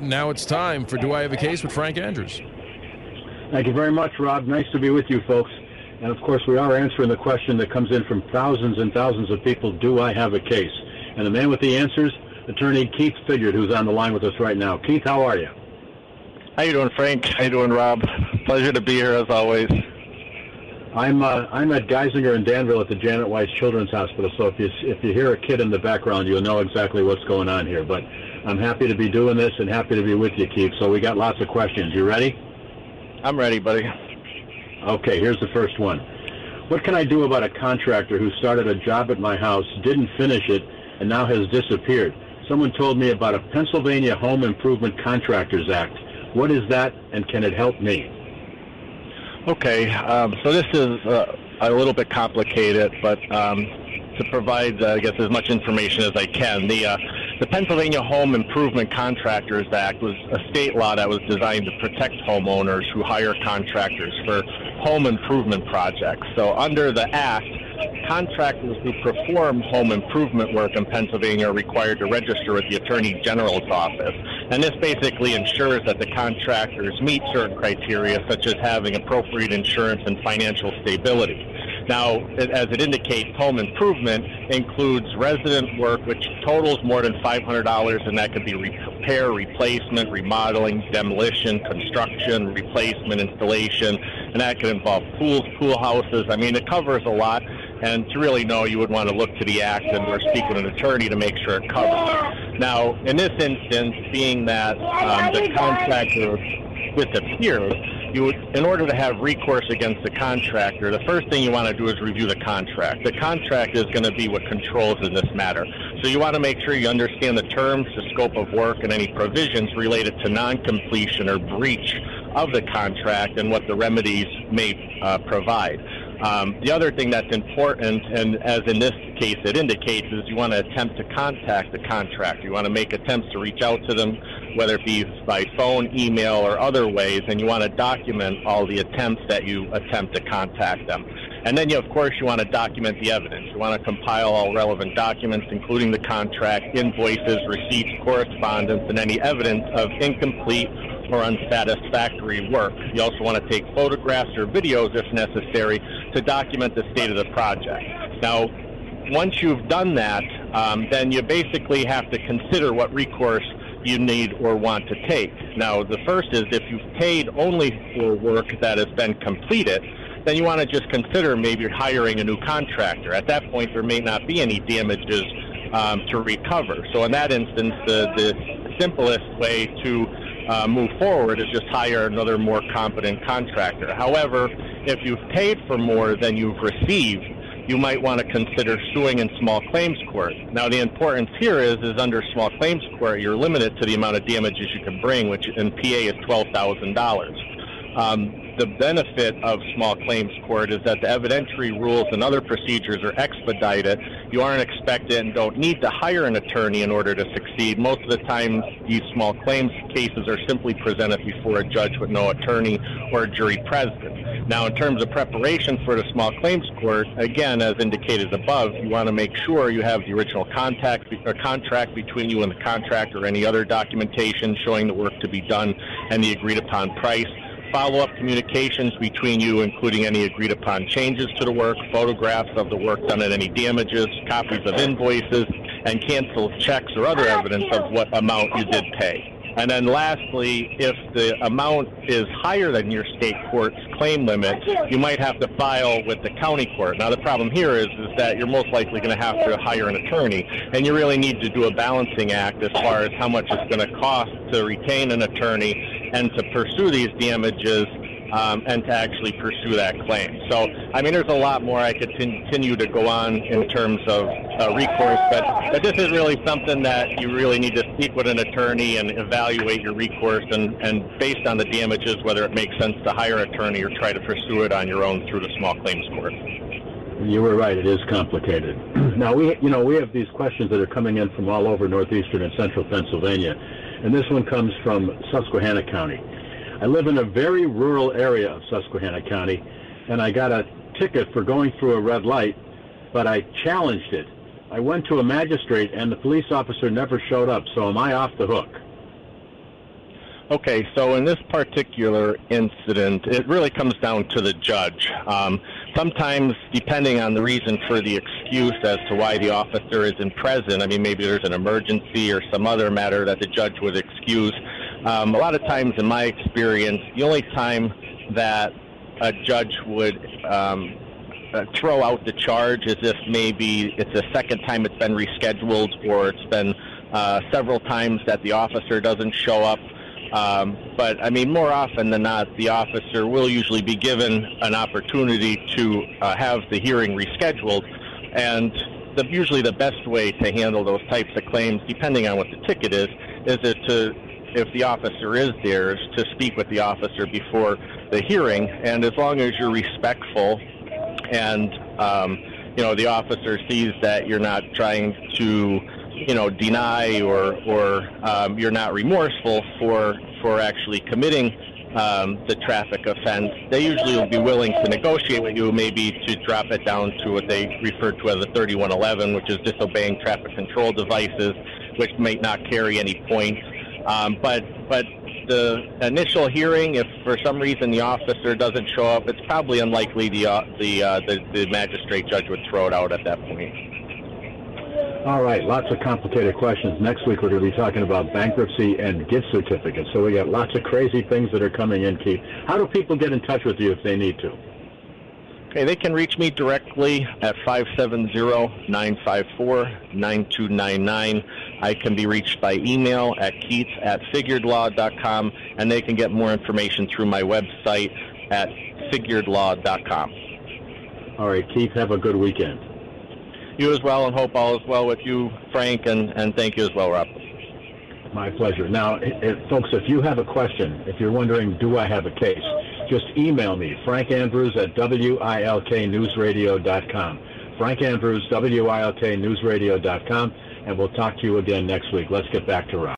now it's time for Do I Have a Case with Frank Andrews. Thank you very much, Rob. Nice to be with you, folks. And, of course, we are answering the question that comes in from thousands and thousands of people, do I have a case? And the man with the answers, attorney Keith Figured, who's on the line with us right now. Keith, how are you? How you doing, Frank? How you doing, Rob? Pleasure to be here, as always. I'm at Geisinger in Danville at the Janet Weiss Children's Hospital, so if you hear a kid in the background, you'll know exactly what's going on here. But I'm happy to be doing this and happy to be with you, Keith. So we got lots of questions. You ready? I'm ready, buddy. Okay, here's the first one. What can I do about a contractor who started a job at my house, didn't finish it, and now has disappeared? Someone told me about a Pennsylvania Home Improvement Contractors Act. What is that, and can it help me? Okay, so this is a little bit complicated, but to provide, I guess, as much information as I can, the Pennsylvania Home Improvement Contractors Act was a state law that was designed to protect homeowners who hire contractors for home improvement projects. So under the act, contractors who perform home improvement work in Pennsylvania are required to register with the Attorney General's office. And this basically ensures that the contractors meet certain criteria, such as having appropriate insurance and financial stability. Now, as it indicates, home improvement includes resident work, which totals more than $500, and that could be repair, replacement, remodeling, demolition, construction, replacement, installation, and that could involve pools, pool houses. I mean, it covers a lot, and to really know, you would want to look to the act, and we're speaking to an attorney to make sure it covers. Now, in this instance, being that the contractor disappears, in order to have recourse against the contractor, the first thing you want to do is review the contract. The contract is going to be what controls in this matter. So you want to make sure you understand the terms, the scope of work, and any provisions related to non-completion or breach of the contract and what the remedies may provide. The other thing that's important, and as in this case it indicates, is you want to attempt to contact the contractor. You want to make attempts to reach out to them, whether it be by phone, email, or other ways, and you want to document all the attempts that you attempt to contact them. And then, of course, you want to document the evidence. You want to compile all relevant documents, including the contract, invoices, receipts, correspondence, and any evidence of incomplete or unsatisfactory work. You also want to take photographs or videos, if necessary, to document the state of the project. Now, once you've done that, then you basically have to consider what recourse you need or want to take. Now, the first is if you've paid only for work that has been completed, then you want to just consider maybe hiring a new contractor. At that point, there may not be any damages to recover. So in that instance, the simplest way to move forward is just hire another more competent contractor. However, if you've paid for more than you've received, you might want to consider suing in small claims court. Now, the importance here is under small claims court, you're limited to the amount of damages you can bring, which in PA is $12,000. The benefit of small claims court is that the evidentiary rules and other procedures are expedited. You aren't expected and don't need to hire an attorney in order to succeed. Most of the time, these small claims cases are simply presented before a judge with no attorney or a jury present. Now, in terms of preparation for the small claims court, again, as indicated above, you want to make sure you have the original contract between you and the contractor or any other documentation showing the work to be done and the agreed upon price. Follow-up communications between you, including any agreed-upon changes to the work, photographs of the work done and any damages, copies of invoices, and canceled checks or other evidence of what amount you did pay. And then lastly, if the amount is higher than your state court's claim limit, you might have to file with the county court. Now, the problem here is that you're most likely going to have to hire an attorney, and you really need to do a balancing act as far as how much it's going to cost to retain an attorney and to pursue these damages and to actually pursue that claim. So, I mean, there's a lot more I could continue to go on in terms of recourse, but this is really something that you really need to speak with an attorney and evaluate your recourse and based on the damages, whether it makes sense to hire an attorney or try to pursue it on your own through the small claims court. You were right, it is complicated. Now, we have these questions that are coming in from all over northeastern and central Pennsylvania. And this one comes from Susquehanna County. I live in a very rural area of Susquehanna County, and I got a ticket for going through a red light, but I challenged it. I went to a magistrate, and the police officer never showed up, so am I off the hook? Okay, so in this particular incident, it really comes down to the judge. Sometimes, depending on the reason for the excuse as to why the officer isn't present, I mean, maybe there's an emergency or some other matter that the judge would excuse. A lot of times, in my experience, the only time that a judge would throw out the charge is if maybe it's the second time it's been rescheduled, or it's been several times that the officer doesn't show up. But I mean, more often than not, the officer will usually be given an opportunity to have the hearing rescheduled. And usually the best way to handle those types of claims, depending on what the ticket if the officer is there, is to speak with the officer before the hearing. And as long as you're respectful and, you know, the officer sees that you're not trying to, you know, deny or you're not remorseful for actually committing the traffic offense, they usually will be willing to negotiate with you, maybe to drop it down to what they refer to as a 3111, which is disobeying traffic control devices, which might not carry any points. But the initial hearing, if for some reason the officer doesn't show up, it's probably unlikely the magistrate judge would throw it out at that point. All right, lots of complicated questions. Next week we're going to be talking about bankruptcy and gift certificates. So we got lots of crazy things that are coming in, Keith. How do people get in touch with you if they need to? Okay, they can reach me directly at 570-954-9299. I can be reached by email at keith@figuredlaw.com, and they can get more information through my website at figuredlaw.com. All right, Keith, have a good weekend. You as well, and hope all is well with you, Frank, and thank you as well, Rob. My pleasure. Now, folks, if you have a question, if you're wondering, do I have a case, just email me, frankandrews@wilknewsradio.com. frankandrews@wilknewsradio.com, and we'll talk to you again next week. Let's get back to Rob.